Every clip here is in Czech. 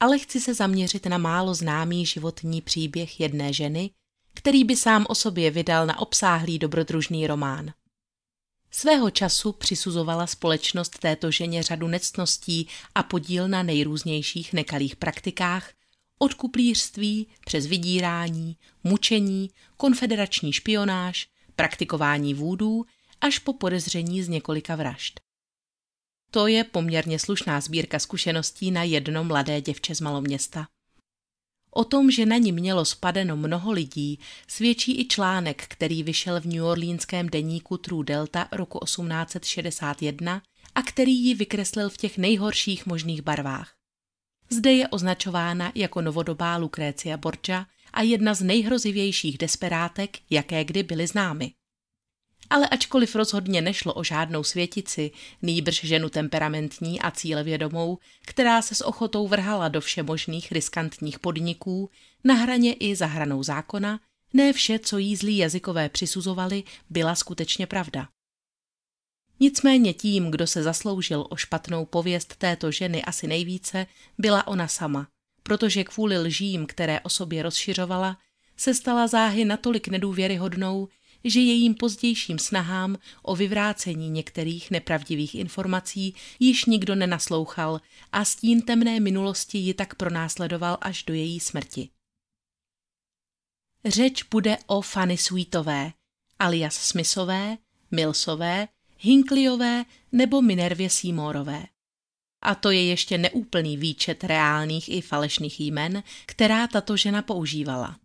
ale chci se zaměřit na málo známý životní příběh jedné ženy, který by sám o sobě vydal na obsáhlý dobrodružný román. Svého času přisuzovala společnost této ženě řadu nectností a podíl na nejrůznějších nekalých praktikách, od kuplířství přes vydírání, mučení, konfederační špionáž, praktikování vůdů až po podezření z několika vražd. To je poměrně slušná sbírka zkušeností na jedno mladé děvče z maloměsta. O tom, že na ní mělo spadeno mnoho lidí, svědčí i článek, který vyšel v New Orleanském deníku True Delta roku 1861 a který ji vykreslil v těch nejhorších možných barvách. Zde je označována jako novodobá Lucretia Borgia a jedna z nejhrozivějších desperátek, jaké kdy byly známy. Ale ačkoliv rozhodně nešlo o žádnou světici, nýbrž ženu temperamentní a cílevědomou, která se s ochotou vrhala do všemožných riskantních podniků, na hraně i za hranou zákona, ne vše, co jí zlí jazykové přisuzovali, byla skutečně pravda. Nicméně tím, kdo se zasloužil o špatnou pověst této ženy asi nejvíce, byla ona sama, protože kvůli lžím, které o sobě rozšiřovala, se stala záhy natolik nedůvěryhodnou, že jejím pozdějším snahám o vyvrácení některých nepravdivých informací již nikdo nenaslouchal a stín temné minulosti ji tak pronásledoval až do její smrti. Řeč bude o Fanny Smithové, alias Smithové, Millsové, Hinkleyové nebo Minervě Seymourové. A to je ještě neúplný výčet reálných i falešných jmen, která tato žena používala.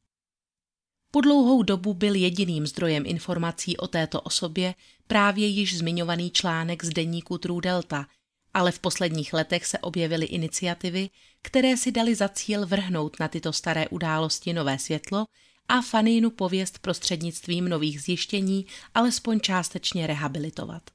Po dlouhou dobu byl jediným zdrojem informací o této osobě právě již zmiňovaný článek z deníku True Delta, ale v posledních letech se objevily iniciativy, které si daly za cíl vrhnout na tyto staré události nové světlo a Fannyinu pověst prostřednictvím nových zjištění alespoň částečně rehabilitovat.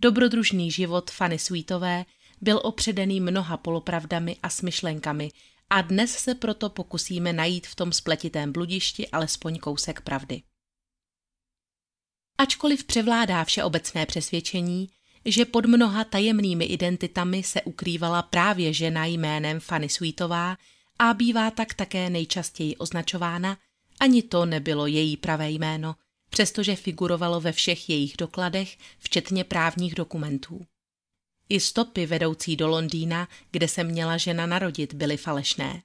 Dobrodružný život Fanny Smithové byl opředený mnoha polopravdami a smyšlenkami, a dnes se proto pokusíme najít v tom spletitém bludišti alespoň kousek pravdy. Ačkoliv převládá všeobecné přesvědčení, že pod mnoha tajemnými identitami se ukrývala právě žena jménem Fanny Sweetová a bývá tak také nejčastěji označována, ani to nebylo její pravé jméno, přestože figurovalo ve všech jejich dokladech, včetně právních dokumentů. I stopy vedoucí do Londýna, kde se měla žena narodit, byly falešné.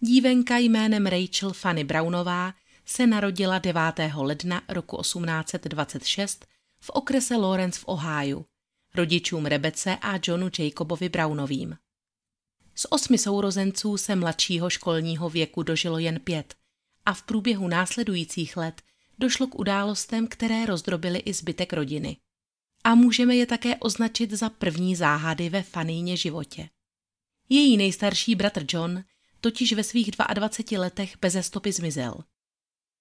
Dívenka jménem Rachel Fanny Brownová se narodila 9. ledna roku 1826 v okrese Lawrence v Ohiu, rodičům Rebece a Johnu Jacobovi Brownovým. Z 8 sourozenců se mladšího školního věku dožilo jen 5 a v průběhu následujících let došlo k událostem, které rozdrobily i zbytek rodiny. A můžeme je také označit za první záhady ve Fannyně životě. Její nejstarší bratr John totiž ve svých 22 letech beze stopy zmizel.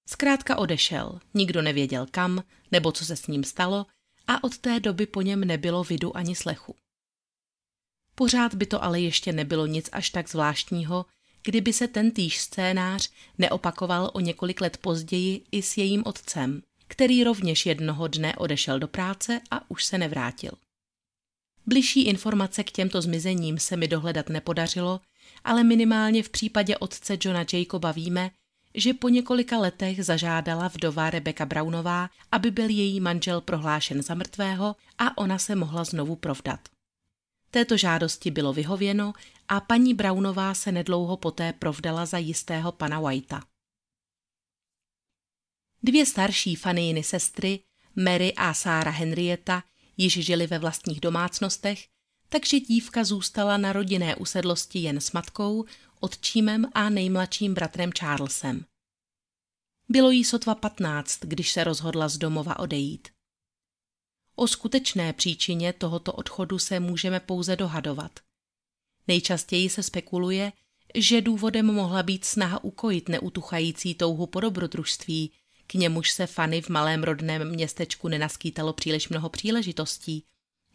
Zkrátka odešel, nikdo nevěděl kam nebo co se s ním stalo a od té doby po něm nebylo vidu ani slechu. Pořád by to ale ještě nebylo nic až tak zvláštního, kdyby se tentýž scénář neopakoval o několik let později i s jejím otcem, který rovněž jednoho dne odešel do práce a už se nevrátil. Bližší informace k těmto zmizením se mi dohledat nepodařilo, ale minimálně v případě otce Johna Jacoba víme, že po několika letech zažádala vdova Rebecca Brownová, aby byl její manžel prohlášen za mrtvého a ona se mohla znovu provdat. Této žádosti bylo vyhověno a paní Brownová se nedlouho poté provdala za jistého pana Whitea. Dvě starší Fannyiny sestry, Mary a Sarah Henrietta, již žili ve vlastních domácnostech, takže dívka zůstala na rodinné usedlosti jen s matkou, otčímem a nejmladším bratrem Charlesem. Bylo jí sotva 15, když se rozhodla z domova odejít. O skutečné příčině tohoto odchodu se můžeme pouze dohadovat. Nejčastěji se spekuluje, že důvodem mohla být snaha ukojit neutuchající touhu po dobrodružství, k němuž se Fanny v malém rodném městečku nenaskýtalo příliš mnoho příležitostí,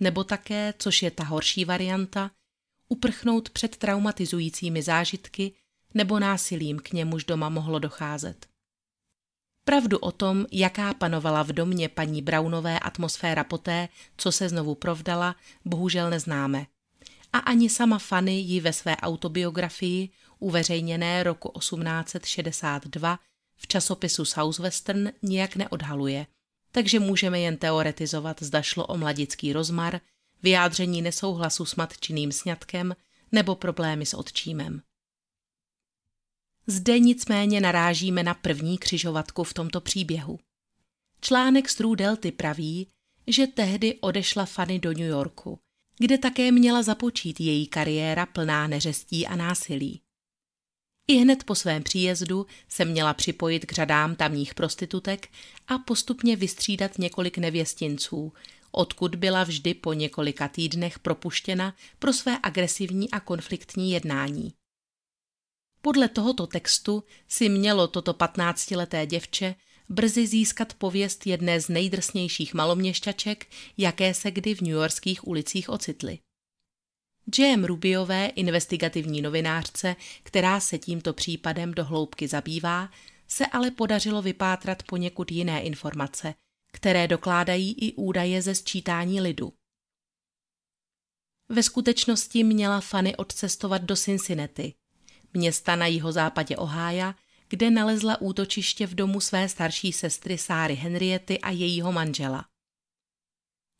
nebo také, což je ta horší varianta, uprchnout před traumatizujícími zážitky nebo násilím, k němuž doma mohlo docházet. Pravdu o tom, jaká panovala v domě paní Brownové atmosféra poté, co se znovu provdala, bohužel neznáme. A ani sama Fanny ji ve své autobiografii, uveřejněné roku 1862, v časopisu Southwestern nijak neodhaluje, takže můžeme jen teoretizovat, zda šlo o mladický rozmar, vyjádření nesouhlasu s matčinným sňatkem nebo problémy s otčímem. Zde nicméně narážíme na první křižovatku v tomto příběhu. Článek z True Delty praví, že tehdy odešla Fanny do New Yorku, kde také měla započít její kariéra plná neřestí a násilí. I hned po svém příjezdu se měla připojit k řadám tamních prostitutek a postupně vystřídat několik nevěstinců, odkud byla vždy po několika týdnech propuštěna pro své agresivní a konfliktní jednání. Podle tohoto textu si mělo toto 15-leté děvče brzy získat pověst jedné z nejdrsnějších maloměšťaček, jaké se kdy v newyorských ulicích ocitly. J.M. Rubiové, investigativní novinářce, která se tímto případem do hloubky zabývá, se ale podařilo vypátrat poněkud jiné informace, které dokládají i údaje ze sčítání lidu. Ve skutečnosti měla Fanny odcestovat do Cincinnati, města na jihozápadě Ohája, kde nalezla útočiště v domu své starší sestry Sáry Henriety a jejího manžela.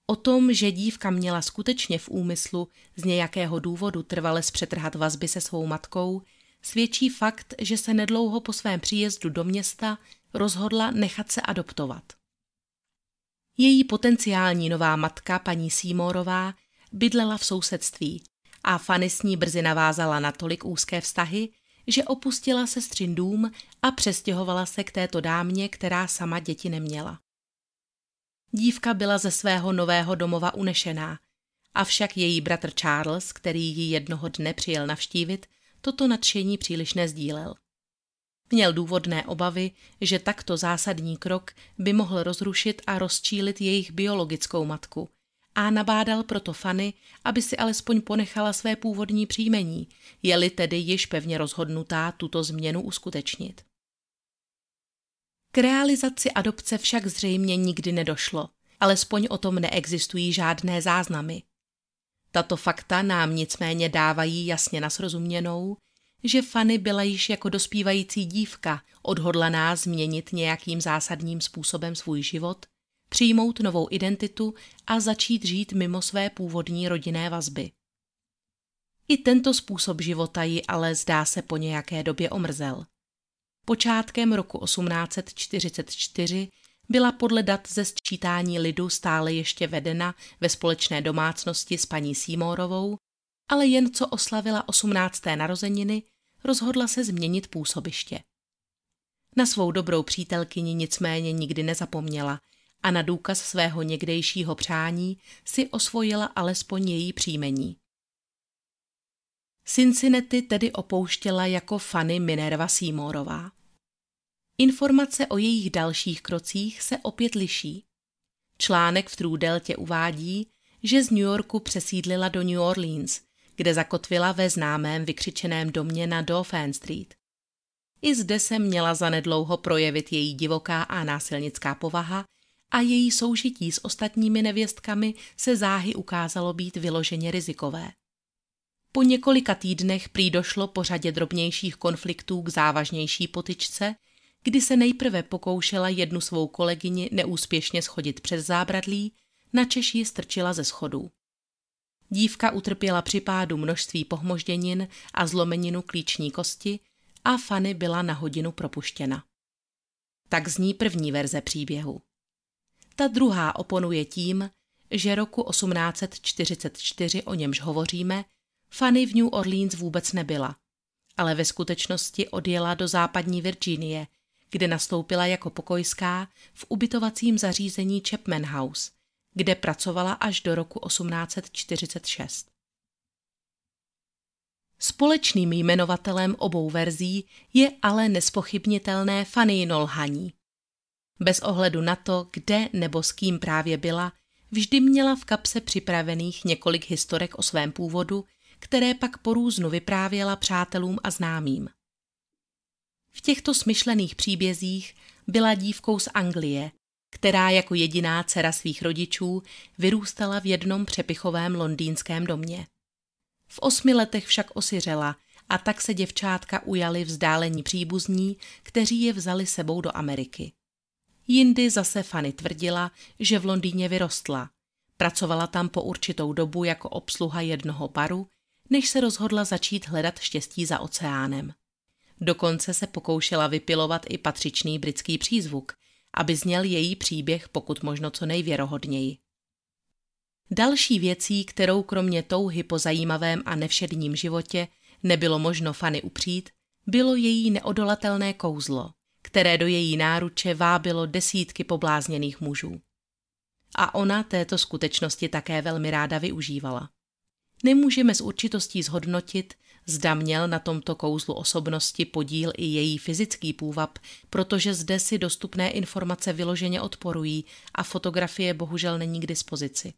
O tom, že dívka měla skutečně v úmyslu z nějakého důvodu trvale zpřetrhat vazby se svou matkou, svědčí fakt, že se nedlouho po svém příjezdu do města rozhodla nechat se adoptovat. Její potenciální nová matka, paní Seymorová, bydlela v sousedství a Fanny s ní brzy navázala natolik úzké vztahy, že opustila sestřin dům a přestěhovala se k této dámě, která sama děti neměla. Dívka byla ze svého nového domova unešená, avšak její bratr Charles, který ji jednoho dne přijel navštívit, toto nadšení příliš nezdílel. Měl důvodné obavy, že takto zásadní krok by mohl rozrušit a rozčílit jejich biologickou matku a nabádal proto Fanny, aby si alespoň ponechala své původní příjmení, je-li tedy již pevně rozhodnutá tuto změnu uskutečnit. K realizaci adopce však zřejmě nikdy nedošlo, alespoň o tom neexistují žádné záznamy. Tato fakta nám nicméně dávají jasně na srozuměnou, že Fanny byla již jako dospívající dívka odhodlaná změnit nějakým zásadním způsobem svůj život, přijmout novou identitu a začít žít mimo své původní rodinné vazby. I tento způsob života ji ale zdá se po nějaké době omrzel. Počátkem roku 1844 byla podle dat ze sčítání lidu stále ještě vedena ve společné domácnosti s paní Seymorovou, ale jen co oslavila 18. narozeniny, rozhodla se změnit působiště. Na svou dobrou přítelkyni nicméně nikdy nezapomněla a na důkaz svého někdejšího přání si osvojila alespoň její příjmení. Cincinnati tedy opouštěla jako Fanny Minerva Seymorová. Informace o jejich dalších krocích se opět liší. Článek v True Deltě uvádí, že z New Yorku přesídlila do New Orleans, kde zakotvila ve známém vykřičeném domě na Dauphine Street. I zde se měla zanedlouho projevit její divoká a násilnická povaha a její soužití s ostatními nevěstkami se záhy ukázalo být vyloženě rizikové. Po několika týdnech prý došlo po řadě drobnějších konfliktů k závažnější potyčce, kdy se nejprve pokoušela jednu svou kolegyni neúspěšně schodit přes zábradlí, načež ji strčila ze schodů. Dívka utrpěla při pádu množství pohmožděnin a zlomeninu klíční kosti a Fanny byla na hodinu propuštěna. Tak zní první verze příběhu. Ta druhá oponuje tím, že roku 1844, o němž hovoříme, Fanny v New Orleans vůbec nebyla, ale ve skutečnosti odjela do západní Virginie, kde nastoupila jako pokojská v ubytovacím zařízení Chapman House, kde pracovala až do roku 1846. Společným jmenovatelem obou verzí je ale nespochybnitelné Fannyino lhaní. Bez ohledu na to, kde nebo s kým právě byla, vždy měla v kapse připravených několik historek o svém původu, které pak porůznu vyprávěla přátelům a známým. V těchto smyšlených příbězích byla dívkou z Anglie, která jako jediná dcera svých rodičů vyrůstala v jednom přepichovém londýnském domě. V 8 letech však osiřela a tak se děvčátka ujali vzdálení příbuzní, kteří je vzali sebou do Ameriky. Jindy zase Fanny tvrdila, že v Londýně vyrostla. Pracovala tam po určitou dobu jako obsluha jednoho baru, než se rozhodla začít hledat štěstí za oceánem. Dokonce se pokoušela vypilovat i patřičný britský přízvuk, aby zněl její příběh pokud možno co nejvěrohodněji. Další věcí, kterou kromě touhy po zajímavém a nevšedním životě nebylo možno Fanny upřít, bylo její neodolatelné kouzlo, které do její náruče vábilo desítky poblázněných mužů. A ona této skutečnosti také velmi ráda využívala. Nemůžeme s určitostí zhodnotit, zda měl na tomto kouzlu osobnosti podíl i její fyzický půvab, protože zde si dostupné informace vyloženě odporují a fotografie bohužel není k dispozici.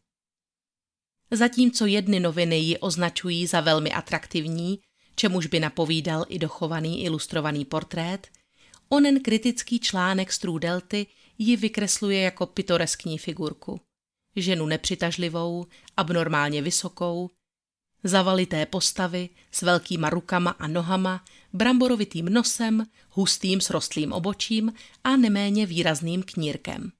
Zatímco jedny noviny ji označují za velmi atraktivní, čemuž by napovídal i dochovaný ilustrovaný portrét, onen kritický článek z True Delty ji vykresluje jako pitoreskní figurku. Ženu nepřitažlivou, abnormálně vysokou, zavalité postavy s velkýma rukama a nohama, bramborovitým nosem, hustým srostlým obočím a neméně výrazným knírkem.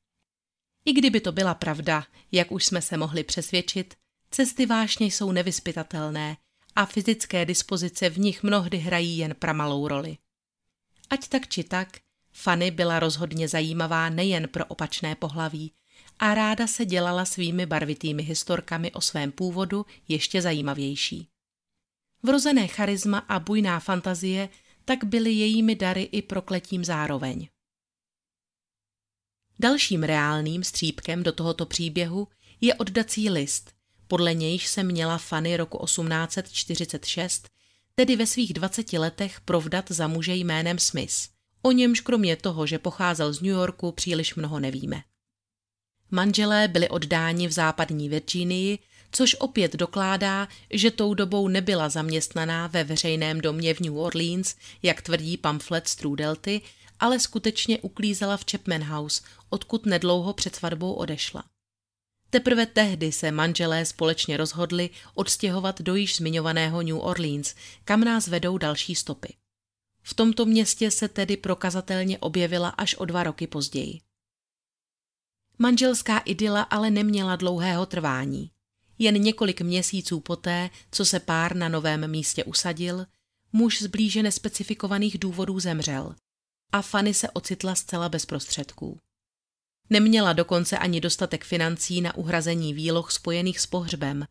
I kdyby to byla pravda, jak už jsme se mohli přesvědčit, cesty vášně jsou nevyzpytatelné a fyzické dispozice v nich mnohdy hrají jen pramalou roli. Ať tak či tak, Fanny byla rozhodně zajímavá nejen pro opačné pohlaví a ráda se dělala svými barvitými historkami o svém původu ještě zajímavější. Vrozené charisma a bujná fantazie tak byly jejími dary i prokletím zároveň. Dalším reálným střípkem do tohoto příběhu je oddací list, podle nějž se měla Fanny roku 1846, tedy ve svých 20 letech, provdat za muže jménem Smith, o němž kromě toho, že pocházel z New Yorku, příliš mnoho nevíme. Manželé byli oddáni v západní Virginii, což opět dokládá, že tou dobou nebyla zaměstnaná ve veřejném domě v New Orleans, jak tvrdí pamflet z True Delty, ale skutečně uklízela v Chapman House, odkud nedlouho před svatbou odešla. Teprve tehdy se manželé společně rozhodli odstěhovat do již zmiňovaného New Orleans, kam nás vedou další stopy. V tomto městě se tedy prokazatelně objevila až o 2 roky později. Manželská idyla ale neměla dlouhého trvání. Jen několik měsíců poté, co se pár na novém místě usadil, muž z blíže nespecifikovaných důvodů zemřel a Fanny se ocitla zcela bez prostředků. Neměla dokonce ani dostatek financí na uhrazení výloh spojených s pohřbem,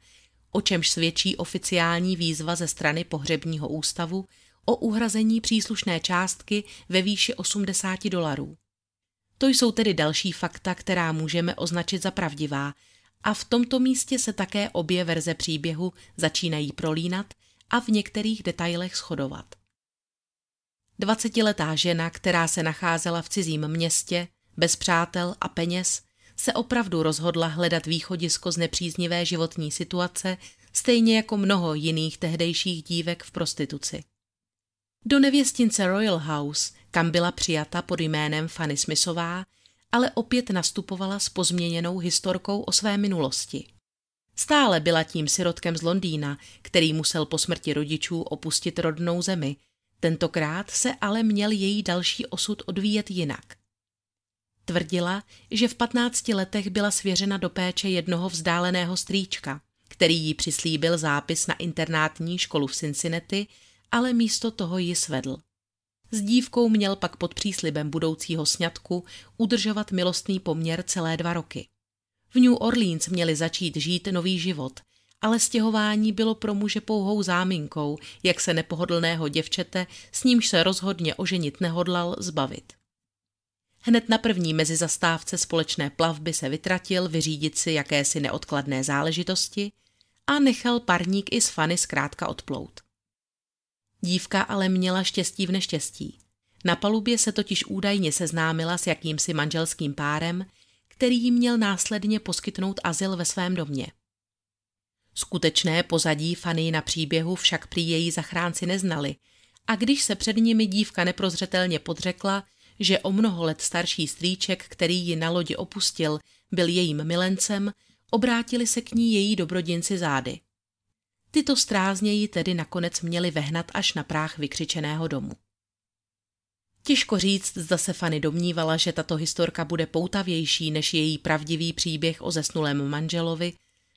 o čemž svědčí oficiální výzva ze strany pohřebního ústavu o uhrazení příslušné částky ve výši $80. To jsou tedy další fakta, která můžeme označit za pravdivá, a v tomto místě se také obě verze příběhu začínají prolínat a v některých detailech shodovat. 20letá žena, která se nacházela v cizím městě, bez přátel a peněz, se opravdu rozhodla hledat východisko z nepříznivé životní situace, stejně jako mnoho jiných tehdejších dívek v prostituci. Do nevěstince Royal House, kam byla přijata pod jménem Fanny Smithová, ale opět nastupovala s pozměněnou historkou o své minulosti. Stále byla tím sirotkem z Londýna, který musel po smrti rodičů opustit rodnou zemi, tentokrát se ale měl její další osud odvíjet jinak. Tvrdila, že v 15 letech byla svěřena do péče jednoho vzdáleného strýčka, který jí přislíbil zápis na internátní školu v Cincinnati, ale místo toho ji svedl. S dívkou měl pak pod příslibem budoucího sňatku udržovat milostný poměr celé 2 roky. V New Orleans měli začít žít nový život, ale stěhování bylo pro muže pouhou záminkou, jak se nepohodlného děvčete, s nímž se rozhodně oženit nehodlal, zbavit. Hned na první mezizastávce společné plavby se vytratil vyřídit si jakési neodkladné záležitosti a nechal parník i s Fanny zkrátka odplout. Dívka ale měla štěstí v neštěstí. Na palubě se totiž údajně seznámila s jakýmsi manželským párem, který jí měl následně poskytnout azyl ve svém domě. Skutečné pozadí Fanny na příběhu však prý její zachránci neznali, a když se před nimi dívka neprozřetelně podřekla, že o mnoho let starší strýček, který ji na lodi opustil, byl jejím milencem, obrátili se k ní její dobrodinci zády. Tyto strázně ji tedy nakonec měli vehnat až na práh vykřičeného domu. Těžko říct, zda se Fanny domnívala, že tato historka bude poutavější než její pravdivý příběh o zesnulém manželovi,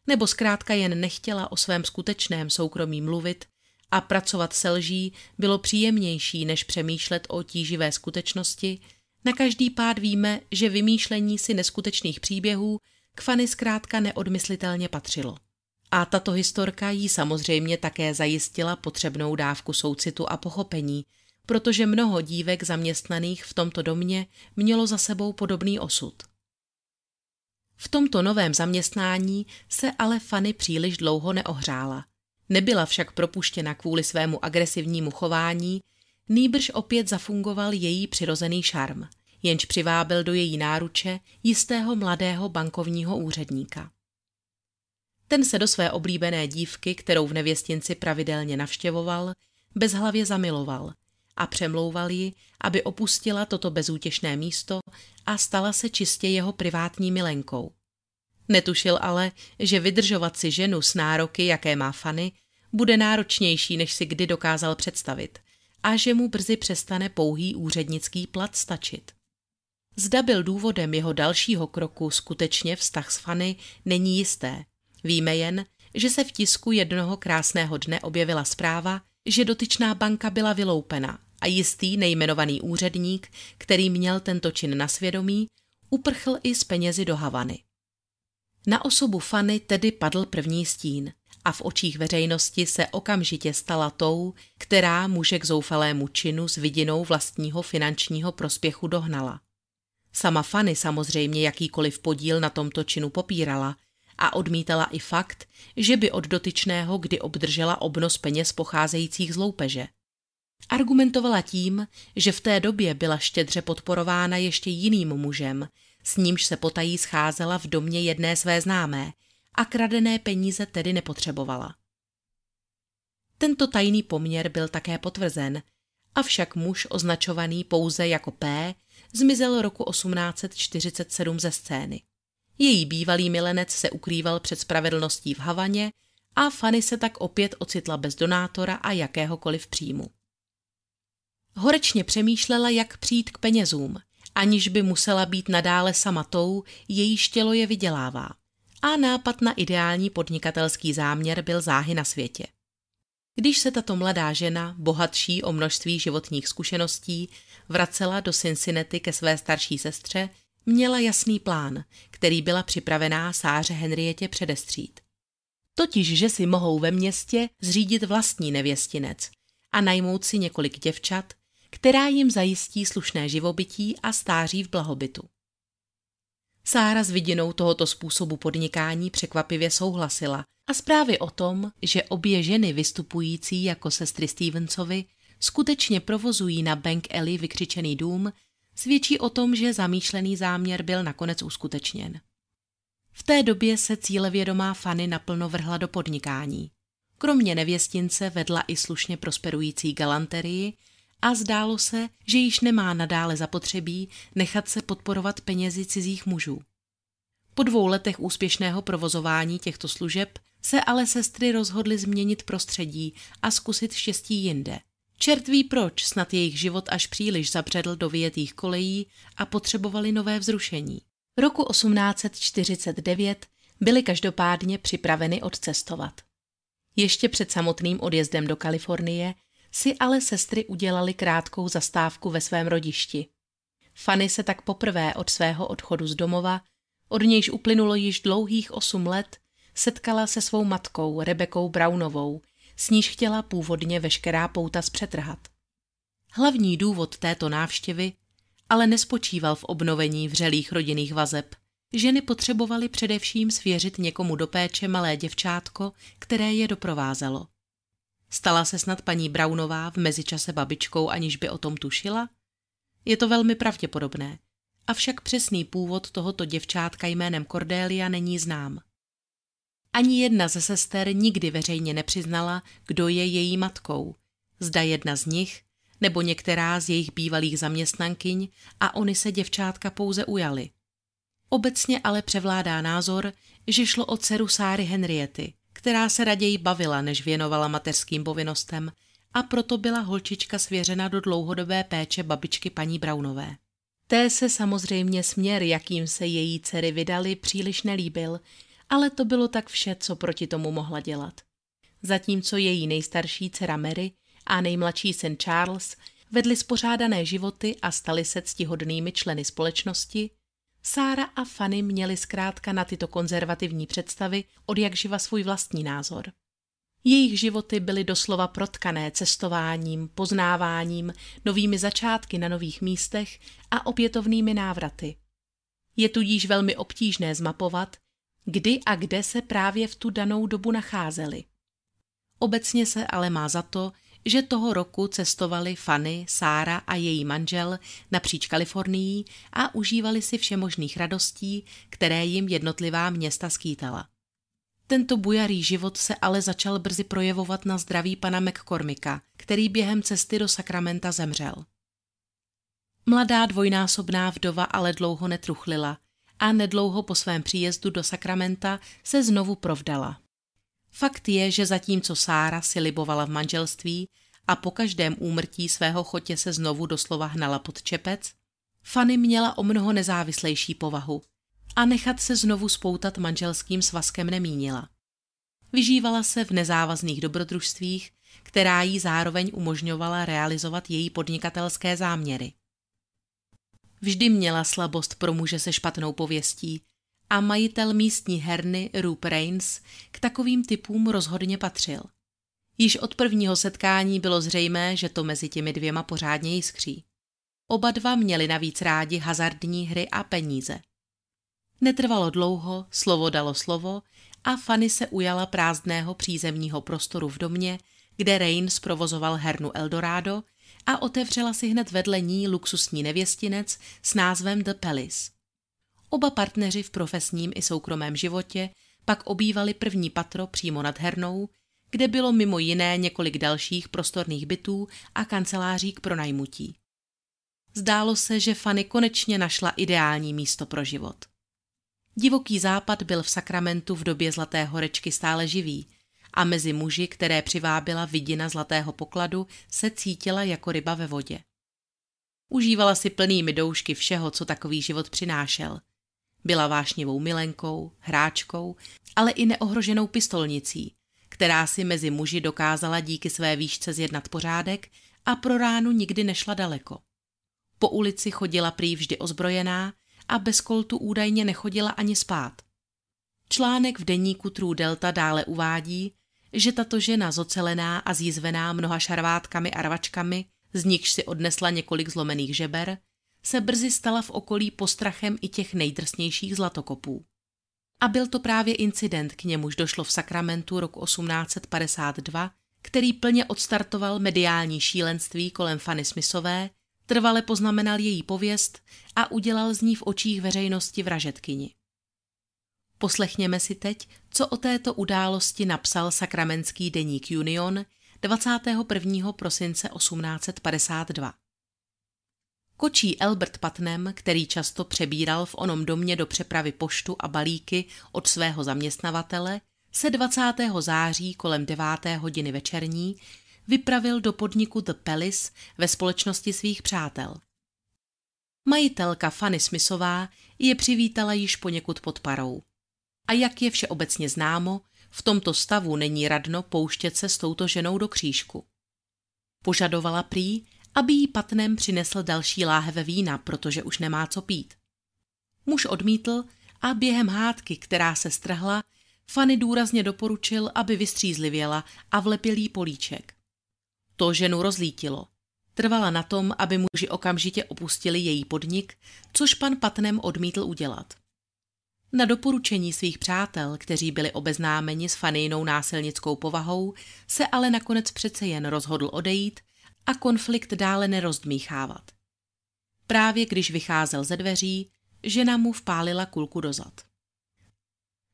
nebo zkrátka jen nechtěla o svém skutečném soukromí mluvit a pracovat se lží bylo příjemnější než přemýšlet o tíživé skutečnosti, na každý pád víme, že vymýšlení si neskutečných příběhů k Fanny zkrátka neodmyslitelně patřilo. A tato historka jí samozřejmě také zajistila potřebnou dávku soucitu a pochopení, protože mnoho dívek zaměstnaných v tomto domě mělo za sebou podobný osud. V tomto novém zaměstnání se ale Fanny příliš dlouho neohřála. Nebyla však propuštěna kvůli svému agresivnímu chování, nýbrž opět zafungoval její přirozený šarm, jenž přivábil do její náruče jistého mladého bankovního úředníka. Ten se do své oblíbené dívky, kterou v nevěstinci pravidelně navštěvoval, bezhlavě zamiloval a přemlouval ji, aby opustila toto bezútěšné místo a stala se čistě jeho privátní milenkou. Netušil ale, že vydržovat si ženu s nároky, jaké má Fanny, bude náročnější, než si kdy dokázal představit, a že mu brzy přestane pouhý úřednický plat stačit. Zda byl důvodem jeho dalšího kroku skutečně vztah s Fanny, není jisté. Víme jen, že se v tisku jednoho krásného dne objevila zpráva, že dotyčná banka byla vyloupena a jistý nejmenovaný úředník, který měl tento čin na svědomí, uprchl i s penězi do Havany. Na osobu Fanny tedy padl první stín a v očích veřejnosti se okamžitě stala tou, která muže k zoufalému činu s vidinou vlastního finančního prospěchu dohnala. Sama Fanny samozřejmě jakýkoliv podíl na tomto činu popírala a odmítala i fakt, že by od dotyčného kdy obdržela obnos peněz pocházejících z loupeže. Argumentovala tím, že v té době byla štědře podporována ještě jiným mužem, s nímž se potají scházela v domě jedné své známé a kradené peníze tedy nepotřebovala. Tento tajný poměr byl také potvrzen, avšak muž označovaný pouze jako P zmizel roku 1847 ze scény. Její bývalý milenec se ukrýval před spravedlností v Havaně a Fanny se tak opět ocitla bez donátora a jakéhokoliv příjmu. Horečně přemýšlela, jak přijít k penězům, aniž by musela být nadále sama tou, jejíž tělo je vydělává. A nápad na ideální podnikatelský záměr byl záhy na světě. Když se tato mladá žena, bohatší o množství životních zkušeností, vracela do Cincinnati ke své starší sestře, měla jasný plán, který byla připravená Sáře Henrietě předestřít. Totiž, že si mohou ve městě zřídit vlastní nevěstinec a najmout si několik děvčat, která jim zajistí slušné živobytí a stáří v blahobytu. Sára s vidinou tohoto způsobu podnikání překvapivě souhlasila a zprávy o tom, že obě ženy vystupující jako sestry Stevensovi skutečně provozují na Bank Alley vykřičený dům, svědčí o tom, že zamýšlený záměr byl nakonec uskutečněn. V té době se cílevědomá Fanny naplno vrhla do podnikání. Kromě nevěstince vedla i slušně prosperující galanterii a zdálo se, že již nemá nadále zapotřebí nechat se podporovat penězi cizích mužů. Po 2 letech úspěšného provozování těchto služeb se ale sestry rozhodly změnit prostředí a zkusit štěstí jinde. Čert ví proč, snad jejich život až příliš zabředl do vyjetých kolejí a potřebovali nové vzrušení. Roku 1849 byly každopádně připraveny odcestovat. Ještě před samotným odjezdem do Kalifornie si ale sestry udělali krátkou zastávku ve svém rodišti. Fanny se tak poprvé od svého odchodu z domova, od nějž uplynulo již dlouhých 8 let, setkala se svou matkou Rebekou Brownovou, s níž chtěla původně veškerá pouta zpřetrhat. Hlavní důvod této návštěvy ale nespočíval v obnovení vřelých rodinných vazeb. Ženy potřebovaly především svěřit někomu do péče malé děvčátko, které je doprovázelo. Stala se snad paní Brownová v mezičase babičkou, aniž by o tom tušila? Je to velmi pravděpodobné, avšak přesný původ tohoto děvčátka jménem Cordelia není znám. Ani jedna ze sester nikdy veřejně nepřiznala, kdo je její matkou. Zda jedna z nich, nebo některá z jejich bývalých zaměstnankyň a oni se děvčátka pouze ujali. Obecně ale převládá názor, že šlo o dceru Sáry Henriety, která se raději bavila, než věnovala mateřským povinnostem, a proto byla holčička svěřena do dlouhodobé péče babičky paní Brownové. Té se samozřejmě směr, jakým se její dcery vydali, příliš nelíbil, ale to bylo tak vše, co proti tomu mohla dělat. Zatímco její nejstarší dcera Mary a nejmladší syn Charles vedli spořádané životy a stali se ctihodnými členy společnosti, Sára a Fanny měly zkrátka na tyto konzervativní představy odjakživa svůj vlastní názor. Jejich životy byly doslova protkané cestováním, poznáváním, novými začátky na nových místech a opětovnými návraty. Je tudíž velmi obtížné zmapovat, kdy a kde se právě v tu danou dobu nacházeli. Obecně se ale má za to, že toho roku cestovali Fanny, Sára a její manžel napříč Kalifornií a užívali si všemožných radostí, které jim jednotlivá města skýtala. Tento bujarý život se ale začal brzy projevovat na zdraví pana McCormicka, který během cesty do Sakramenta zemřel. Mladá dvojnásobná vdova ale dlouho netruchlila a nedlouho po svém příjezdu do Sakramenta se znovu provdala. Fakt je, že zatímco Sára si libovala v manželství a po každém úmrtí svého chotě se znovu doslova hnala pod čepec, Fanny měla o mnoho nezávislejší povahu a nechat se znovu spoutat manželským svazkem nemínila. Vyžívala se v nezávazných dobrodružstvích, která jí zároveň umožňovala realizovat její podnikatelské záměry. Vždy měla slabost pro muže se špatnou pověstí a majitel místní herny Rube Raines k takovým typům rozhodně patřil. Již od prvního setkání bylo zřejmé, že to mezi těmi dvěma pořádně jiskří. Oba dva měli navíc rádi hazardní hry a peníze. Netrvalo dlouho, slovo dalo slovo a Fanny se ujala prázdného přízemního prostoru v domě, kde Raines provozoval hernu Eldorado, a otevřela si hned vedle ní luxusní nevěstinec s názvem The Palace. Oba partneři v profesním i soukromém životě pak obývali první patro přímo nad hernou, kde bylo mimo jiné několik dalších prostorných bytů a kanceláří k pronajmutí. Zdálo se, že Fanny konečně našla ideální místo pro život. Divoký západ byl v Sakramentu v době Zlaté horečky stále živý a mezi muži, které přivábila vidina zlatého pokladu, se cítila jako ryba ve vodě. Užívala si plnými doušky všeho, co takový život přinášel. Byla vášnivou milenkou, hráčkou, ale i neohroženou pistolnicí, která si mezi muži dokázala díky své výšce zjednat pořádek a pro ránu nikdy nešla daleko. Po ulici chodila prý vždy ozbrojená a bez koltu údajně nechodila ani spát. Článek v deníku True Delta dále uvádí, že tato žena zocelená a zjizvená mnoha šarvátkami a rvačkami, z nichž si odnesla několik zlomených žeber, se brzy stala v okolí postrachem i těch nejdrsnějších zlatokopů. A byl to právě incident, k němuž došlo v Sakramentu roku 1852, který plně odstartoval mediální šílenství kolem Fanny Smithové, trvale poznamenal její pověst a udělal z ní v očích veřejnosti vražedkyni. Poslechněme si teď, co o této události napsal sakramentský deník Union 21. prosince 1852. Kočí Albert Putnam, který často přebíral v onom domě do přepravy poštu a balíky od svého zaměstnavatele, se 20. září kolem 9:00 večerní vypravil do podniku The Palace ve společnosti svých přátel. Majitelka Fanny Smithová je přivítala již poněkud pod parou. A jak je všeobecně známo, v tomto stavu není radno pouštět se s touto ženou do křížku. Požadovala prý, aby jí Putnam přinesl další láhve vína, protože už nemá co pít. Muž odmítl a během hádky, která se strhla, Fanny důrazně doporučil, aby vystřízlivěla a vlepil jí políček. To ženu rozlítilo. Trvala na tom, aby muži okamžitě opustili její podnik, což pan Putnam odmítl udělat. Na doporučení svých přátel, kteří byli obeznámeni s Fannyjinou násilnickou povahou, se ale nakonec přece jen rozhodl odejít a konflikt dále nerozdmíchávat. Právě když vycházel ze dveří, žena mu vpálila kulku do zad.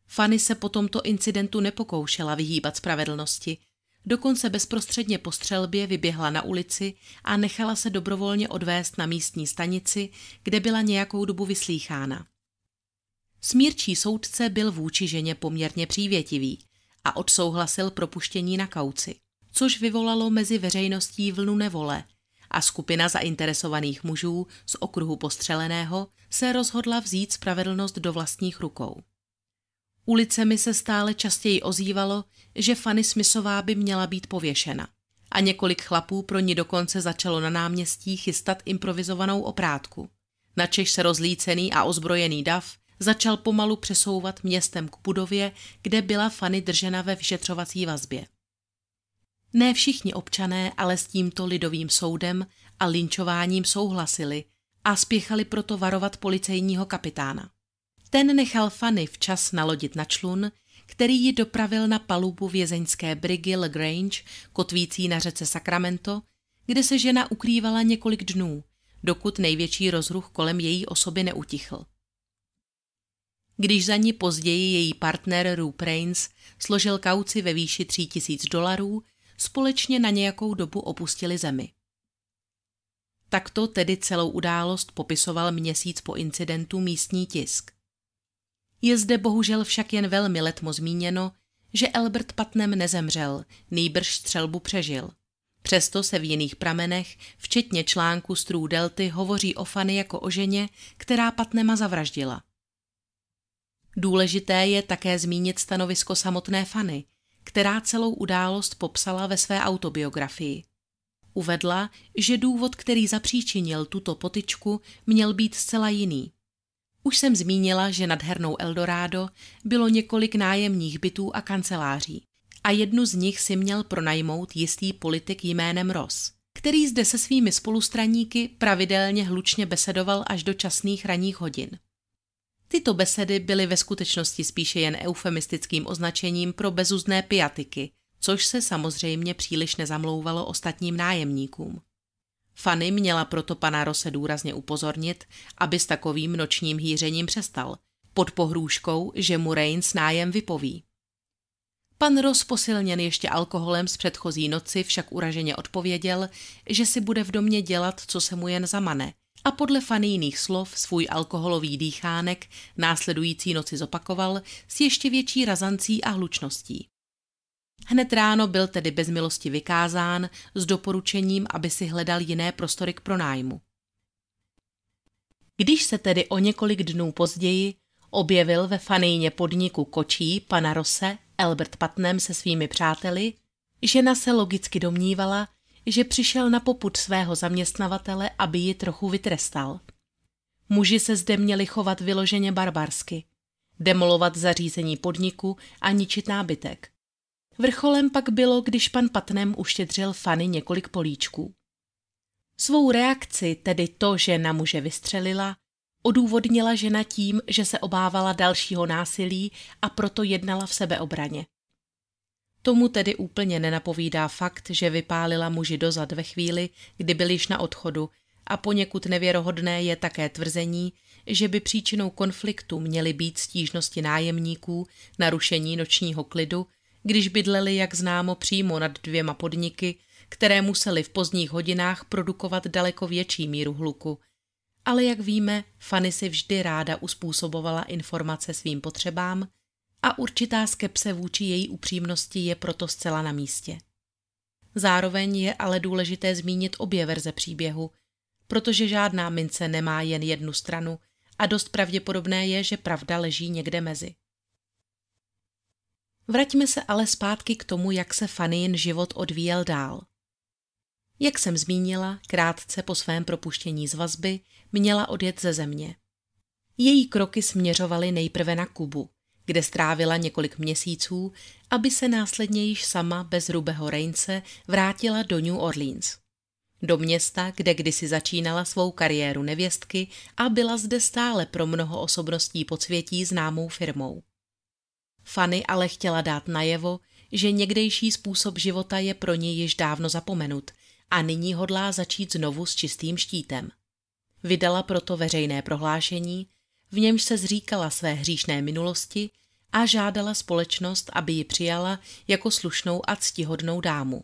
Fanny se po tomto incidentu nepokoušela vyhýbat spravedlnosti, dokonce bezprostředně po střelbě vyběhla na ulici a nechala se dobrovolně odvést na místní stanici, kde byla nějakou dobu vyslýchána. Smírčí soudce byl vůči ženě poměrně přívětivý a odsouhlasil propuštění na kauci, což vyvolalo mezi veřejností vlnu nevole a skupina zainteresovaných mužů z okruhu postřeleného se rozhodla vzít spravedlnost do vlastních rukou. Ulicemi se stále častěji ozývalo, že Fanny Smithová by měla být pověšena a několik chlapů pro ní dokonce začalo na náměstí chystat improvizovanou oprátku. Načež se rozlícený a ozbrojený dav začal pomalu přesouvat městem k budově, kde byla Fanny držena ve vyšetřovací vazbě. Ne všichni občané ale s tímto lidovým soudem a linčováním souhlasili a spěchali proto varovat policejního kapitána. Ten nechal Fanny včas nalodit na člun, který ji dopravil na palubu vězeňské brigy La Grange, kotvící na řece Sacramento, kde se žena ukrývala několik dnů, dokud největší rozruch kolem její osoby neutichl. Když za ní později její partner Rube Raines složil kauci ve výši $3,000, společně na nějakou dobu opustili zemi. Takto tedy celou událost popisoval měsíc po incidentu místní tisk. Je zde bohužel však jen velmi letmo zmíněno, že Albert Putnam nezemřel, nýbrž střelbu přežil. Přesto se v jiných pramenech, včetně článku z True Delty, hovoří o Fanny jako o ženě, která Putnama zavraždila. Důležité je také zmínit stanovisko samotné Fanny, která celou událost popsala ve své autobiografii. Uvedla, že důvod, který zapříčinil tuto potyčku, měl být zcela jiný. Už jsem zmínila, že nad hernou Eldorado bylo několik nájemních bytů a kanceláří a jednu z nich si měl pronajmout jistý politik jménem Ross, který zde se svými spolustraníky pravidelně hlučně besedoval až do časných ranních hodin. Tyto besedy byly ve skutečnosti spíše jen eufemistickým označením pro bezuzné pijatyky, což se samozřejmě příliš nezamlouvalo ostatním nájemníkům. Fanny měla proto pana Rose důrazně upozornit, aby s takovým nočním hýřením přestal, pod pohrůžkou, že mu Raines nájem vypoví. Pan Ross, posilněn ještě alkoholem z předchozí noci, však uraženě odpověděl, že si bude v domě dělat, co se mu jen zamane, a podle Fannyjiných slov svůj alkoholový dýchánek následující noci zopakoval s ještě větší razancí a hlučností. Hned ráno byl tedy bez milosti vykázán s doporučením, aby si hledal jiné prostory k pronájmu. Když se tedy o několik dnů později objevil ve Fannyjině podniku kočí pana Rose Albert Putnam se svými přáteli, žena se logicky domnívala, že přišel na popud svého zaměstnavatele, aby ji trochu vytrestal. Muži se zde měli chovat vyloženě barbarsky, demolovat zařízení podniku a ničit nábytek. Vrcholem pak bylo, když pan Putnam uštědřil Fanny několik políčků. Svou reakci, tedy to, že na muže vystřelila, odůvodnila žena tím, že se obávala dalšího násilí a proto jednala v sebeobraně. Tomu tedy úplně nenapovídá fakt, že vypálila muži dozad ve chvíli, kdy byl již na odchodu, a poněkud nevěrohodné je také tvrzení, že by příčinou konfliktu měly být stížnosti nájemníků, narušení nočního klidu, když bydleli, jak známo, přímo nad dvěma podniky, které musely v pozdních hodinách produkovat daleko větší míru hluku. Ale jak víme, Fanny si vždy ráda uspůsobovala informace svým potřebám a určitá skepse vůči její upřímnosti je proto zcela na místě. Zároveň je ale důležité zmínit obě verze příběhu, protože žádná mince nemá jen jednu stranu a dost pravděpodobné je, že pravda leží někde mezi. Vraťme se ale zpátky k tomu, jak se Fannyjin život odvíjel dál. Jak jsem zmínila, krátce po svém propuštění z vazby měla odjet ze země. Její kroky směřovaly nejprve na Kubu, kde strávila několik měsíců, aby se následně již sama bez Rubeho Rainse vrátila do New Orleans. do města, kde kdysi začínala svou kariéru nevěstky a byla zde stále pro mnoho osobností podsvětí známou firmou. Fanny ale chtěla dát najevo, že někdejší způsob života je pro ní již dávno zapomenut a nyní hodlá začít znovu s čistým štítem. Vydala proto veřejné prohlášení, v němž se zříkala své hříšné minulosti a žádala společnost, aby ji přijala jako slušnou a ctihodnou dámu.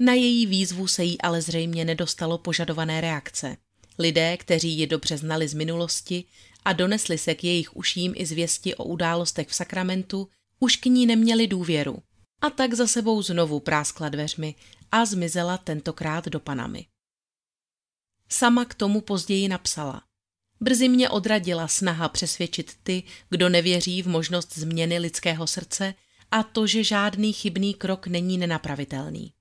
Na její výzvu se jí ale zřejmě nedostalo požadované reakce. Lidé, kteří ji dobře znali z minulosti a donesli se k jejich uším i zvěsti o událostech v Sacramentu, už k ní neměli důvěru. A tak za sebou znovu práskla dveřmi a zmizela tentokrát do Panamy. Sama k tomu později napsala. Brzy mě odradila snaha přesvědčit ty, kdo nevěří v možnost změny lidského srdce a to, že žádný chybný krok není nenapravitelný.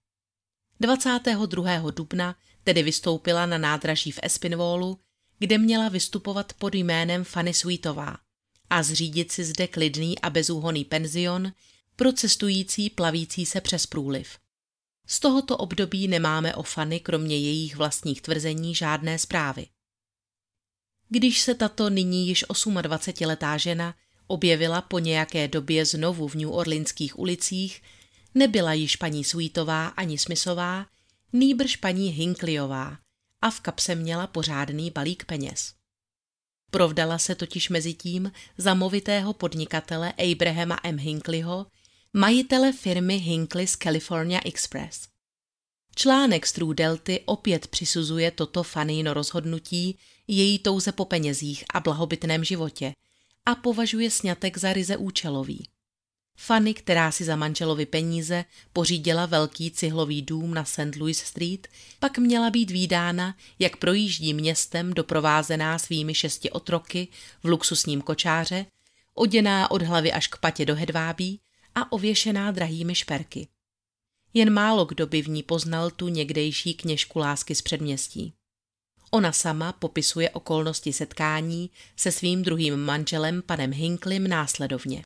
22. dubna tedy vystoupila na nádraží v Aspinwallu, kde měla vystupovat pod jménem Fanny Sweetová a zřídit si zde klidný a bezúhonný penzion pro cestující plavící se přes průliv. Z tohoto období nemáme o Fanny kromě jejich vlastních tvrzení žádné zprávy. Když se tato nyní již 28letá žena objevila po nějaké době znovu v New Orleanských ulicích, nebyla již paní Sweetová ani Smithová, nýbrž paní Hinkleyová a v kapse měla pořádný balík peněz. Provdala se totiž mezitím za movitého podnikatele Abrahama M. Hinkleyho, majitele firmy Hinkley's California Express. Článek z True Delty opět přisuzuje toto Fannyno rozhodnutí její touze po penězích a blahobytném životě a považuje sňatek za ryze účelový. Fanny, která si za manželovi peníze pořídila velký cihlový dům na St. Louis Street, pak měla být vídána, jak projíždí městem doprovázená svými 6 otroky v luxusním kočáře, oděná od hlavy až k patě do hedvábí a ověšená drahými šperky. Jen málo kdo by v ní poznal tu někdejší kněžku lásky z předměstí. Ona sama popisuje okolnosti setkání se svým druhým manželem panem Hincklem následovně.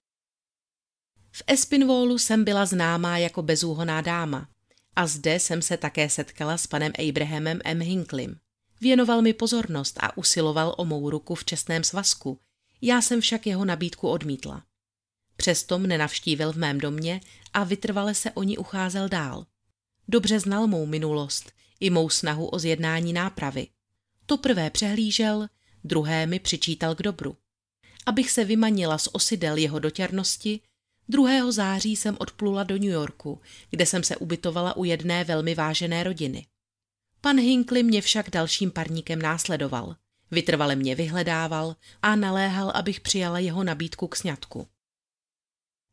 V Aspinwallu jsem byla známá jako bezúhonná dáma a zde jsem se také setkala s panem Abrahamem M. Hinckleym. Věnoval mi pozornost a usiloval o mou ruku v čestném svazku, já jsem však jeho nabídku odmítla. Přesto mne navštívil v mém domě a vytrvale se o ní ucházel dál. Dobře znal mou minulost i mou snahu o zjednání nápravy. To prvé přehlížel, druhé mi přičítal k dobru. Abych se vymanila z osidel jeho dotěrnosti, 2. září jsem odplula do New Yorku, kde jsem se ubytovala u jedné velmi vážené rodiny. Pan Hinkley mě však dalším parníkem následoval. Vytrvale mě vyhledával a naléhal, abych přijala jeho nabídku k sňatku.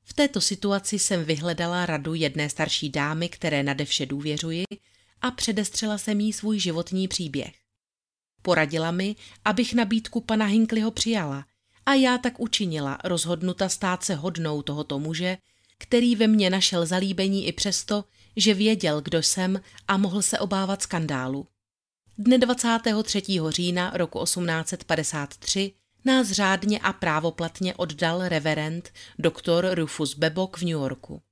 V této situaci jsem vyhledala radu jedné starší dámy, které nadevše důvěřuji, a předestřela jsem jí svůj životní příběh. Poradila mi, abych nabídku pana Hinkleyho přijala, a já tak učinila, rozhodnuta stát se hodnou tohoto muže, který ve mně našel zalíbení i přesto, že věděl, kdo jsem a mohl se obávat skandálu. Dne 23. října roku 1853 nás řádně a právoplatně oddal reverend doktor Rufus Bebok v New Yorku.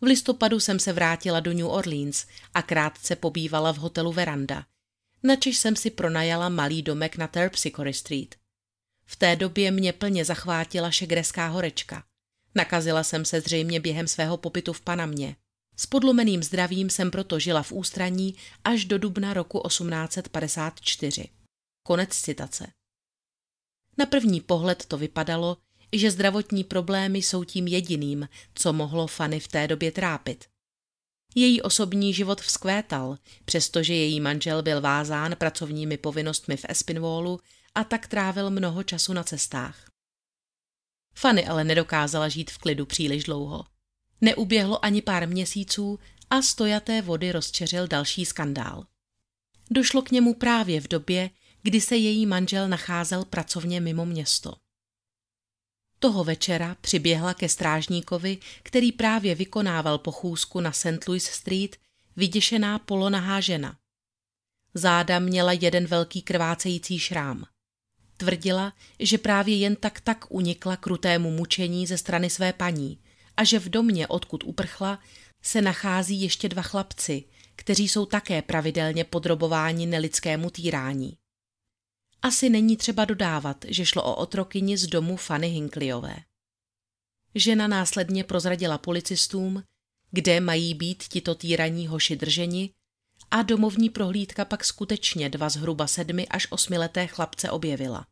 V listopadu jsem se vrátila do New Orleans a krátce pobývala v hotelu Veranda, načež jsem si pronajala malý domek na Terpsichore Street. V té době mě plně zachvátila šegreská horečka. Nakazila jsem se zřejmě během svého pobytu v Panamě. S podlomeným zdravím jsem proto žila v ústraní až do dubna roku 1854. Konec citace. Na první pohled to vypadalo, že zdravotní problémy jsou tím jediným, co mohlo Fanny v té době trápit. Její osobní život vzkvétal, přestože její manžel byl vázán pracovními povinnostmi v Aspinwallu a tak trávil mnoho času na cestách. Fanny ale nedokázala žít v klidu příliš dlouho. Neuběhlo ani pár měsíců a stojaté vody rozčeřil další skandál. Došlo k němu právě v době, kdy se její manžel nacházel pracovně mimo město. Toho večera přiběhla ke strážníkovi, který právě vykonával pochůzku na St. Louis Street, vyděšená polonahá žena. Záda měla jeden velký krvácející šrám. Tvrdila, že právě jen tak unikla krutému mučení ze strany své paní a že v domě, odkud uprchla, se nachází ještě 2 chlapci, kteří jsou také pravidelně podrobováni nelidskému týrání. Asi není třeba dodávat, že šlo o otrokyni z domu Fanny Hinkleyové. Žena následně prozradila policistům, kde mají být tito týraní hoši drženi, a domovní prohlídka pak skutečně 2 zhruba 7- až 8leté chlapce objevila.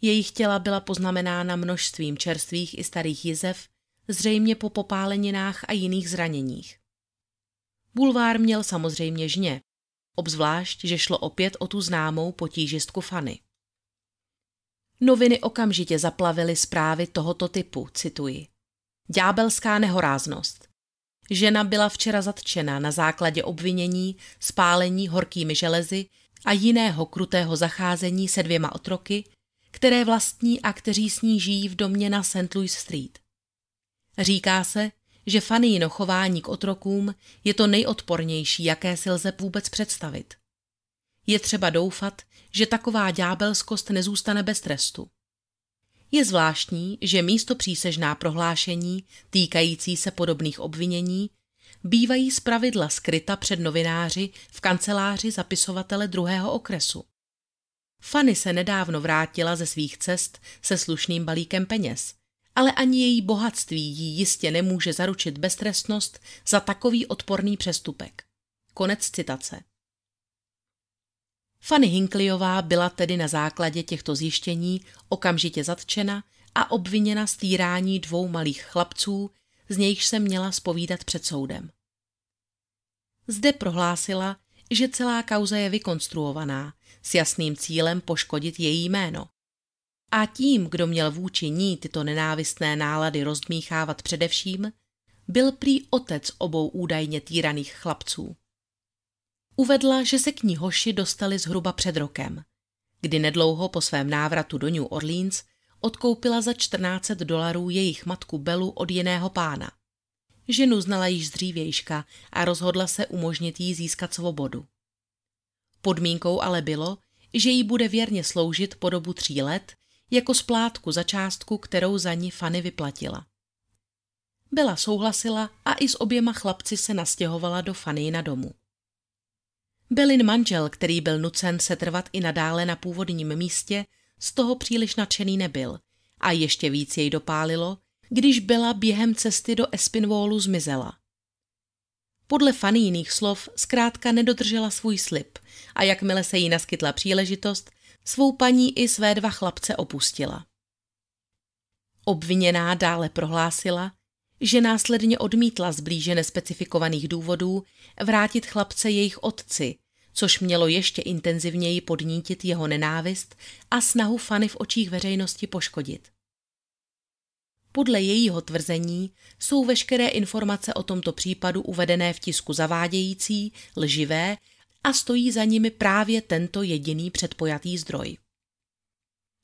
Jejich těla byla poznamenána množstvím čerstvých i starých jizev, zřejmě po popáleninách a jiných zraněních. Bulvár měl samozřejmě žně, obzvlášť, že šlo opět o tu známou potížistku Fanny. Noviny okamžitě zaplavily zprávy tohoto typu, cituji. Ďábelská nehoráznost. Žena byla včera zatčena na základě obvinění, spálení horkými železy a jiného krutého zacházení se 2 otroky, které vlastní a kteří s ní žijí v domě na St. Louis Street. Říká se, že Fannyino chování k otrokům je to nejodpornější, jaké si lze vůbec představit. Je třeba doufat, že taková ďábelskost nezůstane bez trestu. Je zvláštní, že místo přísežná prohlášení týkající se podobných obvinění bývají zpravidla skryta před novináři v kanceláři zapisovatele 2. okresu. Fanny se nedávno vrátila ze svých cest se slušným balíkem peněz, ale ani její bohatství jí jistě nemůže zaručit beztrestnost za takový odporný přestupek. Konec citace. Fanny Hinkleyová byla tedy na základě těchto zjištění okamžitě zatčena a obviněna z týrání 2 malých chlapců, z nichž se měla zpovídat před soudem. Zde prohlásila, že celá kauza je vykonstruovaná s jasným cílem poškodit její jméno. A tím, kdo měl vůči ní tyto nenávistné nálady rozdmíchávat především, byl prý otec obou údajně týraných chlapců. Uvedla, že se k ní hoši dostali zhruba před rokem, kdy nedlouho po svém návratu do New Orleans odkoupila za $1,400 jejich matku Belu od jiného pána. Ženu znala již z dřívějška a rozhodla se umožnit jí získat svobodu. Podmínkou ale bylo, že jí bude věrně sloužit po dobu 3 let jako splátku za částku, kterou za ní Fanny vyplatila. Bela souhlasila a i s oběma chlapci se nastěhovala do Fannyina domu. Belin manžel, který byl nucen setrvat i nadále na původním místě, z toho příliš nadšený nebyl a ještě víc jej dopálilo, když Bela během cesty do Aspinwallu zmizela. Podle Fannyjiných slov zkrátka nedodržela svůj slib a jakmile se jí naskytla příležitost, svou paní i své 2 chlapce opustila. Obviněná dále prohlásila, že následně odmítla z blíže nespecifikovaných důvodů vrátit chlapce jejich otci, což mělo ještě intenzivněji podnítit jeho nenávist a snahu Fanny v očích veřejnosti poškodit. Podle jejího tvrzení jsou veškeré informace o tomto případu uvedené v tisku zavádějící, lživé a stojí za nimi právě tento jediný předpojatý zdroj.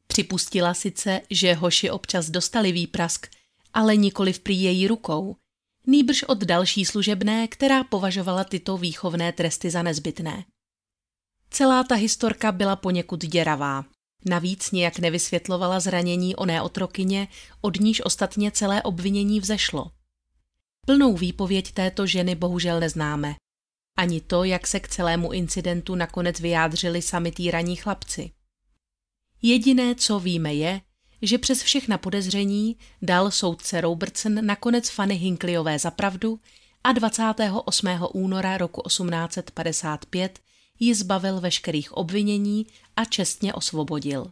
Připustila sice, že hoši občas dostali výprask, ale nikoli prý její rukou, nýbrž od další služebné, která považovala tyto výchovné tresty za nezbytné. Celá ta historka byla poněkud děravá. Navíc nijak nevysvětlovala zranění oné otrokyně, od níž ostatně celé obvinění vzešlo. Plnou výpověď této ženy bohužel neznáme. Ani to, jak se k celému incidentu nakonec vyjádřili sami týraní chlapci. Jediné, co víme, je, že přes všechna podezření dal soudce Robertson nakonec Fanny Hinkleyové za pravdu a 28. února roku 1855 ji zbavil veškerých obvinění a čestně osvobodil.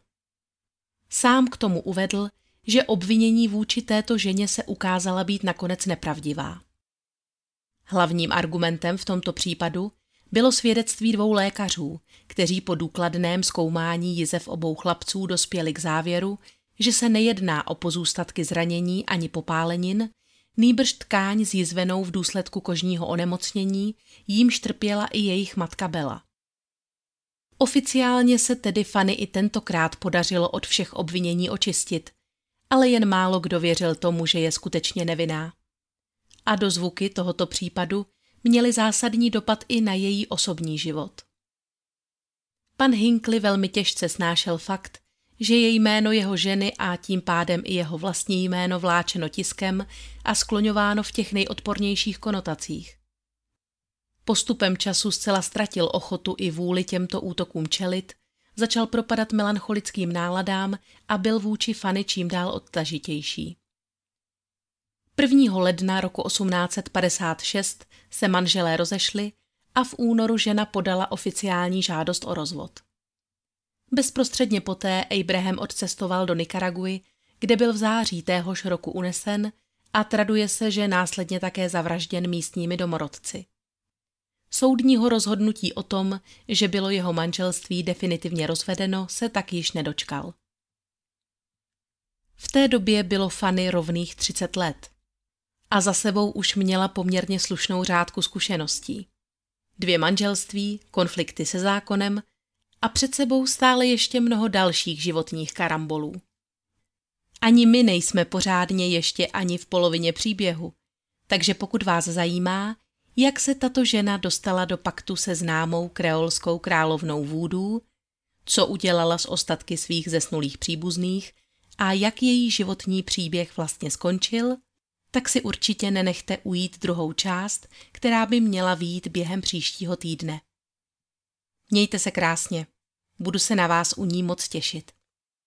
Sám k tomu uvedl, že obvinění vůči této ženě se ukázala být nakonec nepravdivá. Hlavním argumentem v tomto případu bylo svědectví 2 lékařů, kteří po důkladném zkoumání jizev obou chlapců dospěli k závěru, že se nejedná o pozůstatky zranění ani popálenin, nýbrž tkáň zjizvenou v důsledku kožního onemocnění, jímž trpěla i jejich matka Bela. Oficiálně se tedy Fanny i tentokrát podařilo od všech obvinění očistit, ale jen málo kdo věřil tomu, že je skutečně nevinná. A dozvuky tohoto případu měly zásadní dopad i na její osobní život. Pan Hinckley velmi těžce snášel fakt, že je jméno jeho ženy a tím pádem i jeho vlastní jméno vláčeno tiskem a skloňováno v těch nejodpornějších konotacích. Postupem času zcela ztratil ochotu i vůli těmto útokům čelit, začal propadat melancholickým náladám a byl vůči Fanny čím dál odtažitější. 1. ledna roku 1856 se manželé rozešli a v únoru žena podala oficiální žádost o rozvod. Bezprostředně poté Abraham odcestoval do Nikaraguji, kde byl v září téhož roku unesen a traduje se, že následně také zavražděn místními domorodci. Soudního rozhodnutí o tom, že bylo jeho manželství definitivně rozvedeno, se tak již nedočkal. V té době bylo Fanny rovných 30 let a za sebou už měla poměrně slušnou řádku zkušeností. 2 manželství, konflikty se zákonem a před sebou stále ještě mnoho dalších životních karambolů. Ani my nejsme pořádně ještě ani v polovině příběhu, takže pokud vás zajímá, jak se tato žena dostala do paktu se známou kreolskou královnou vůdů, co udělala s ostatky svých zesnulých příbuzných a jak její životní příběh vlastně skončil, tak si určitě nenechte ujít druhou část, která by měla vyjít během příštího týdne. Mějte se krásně, budu se na vás u ní moc těšit.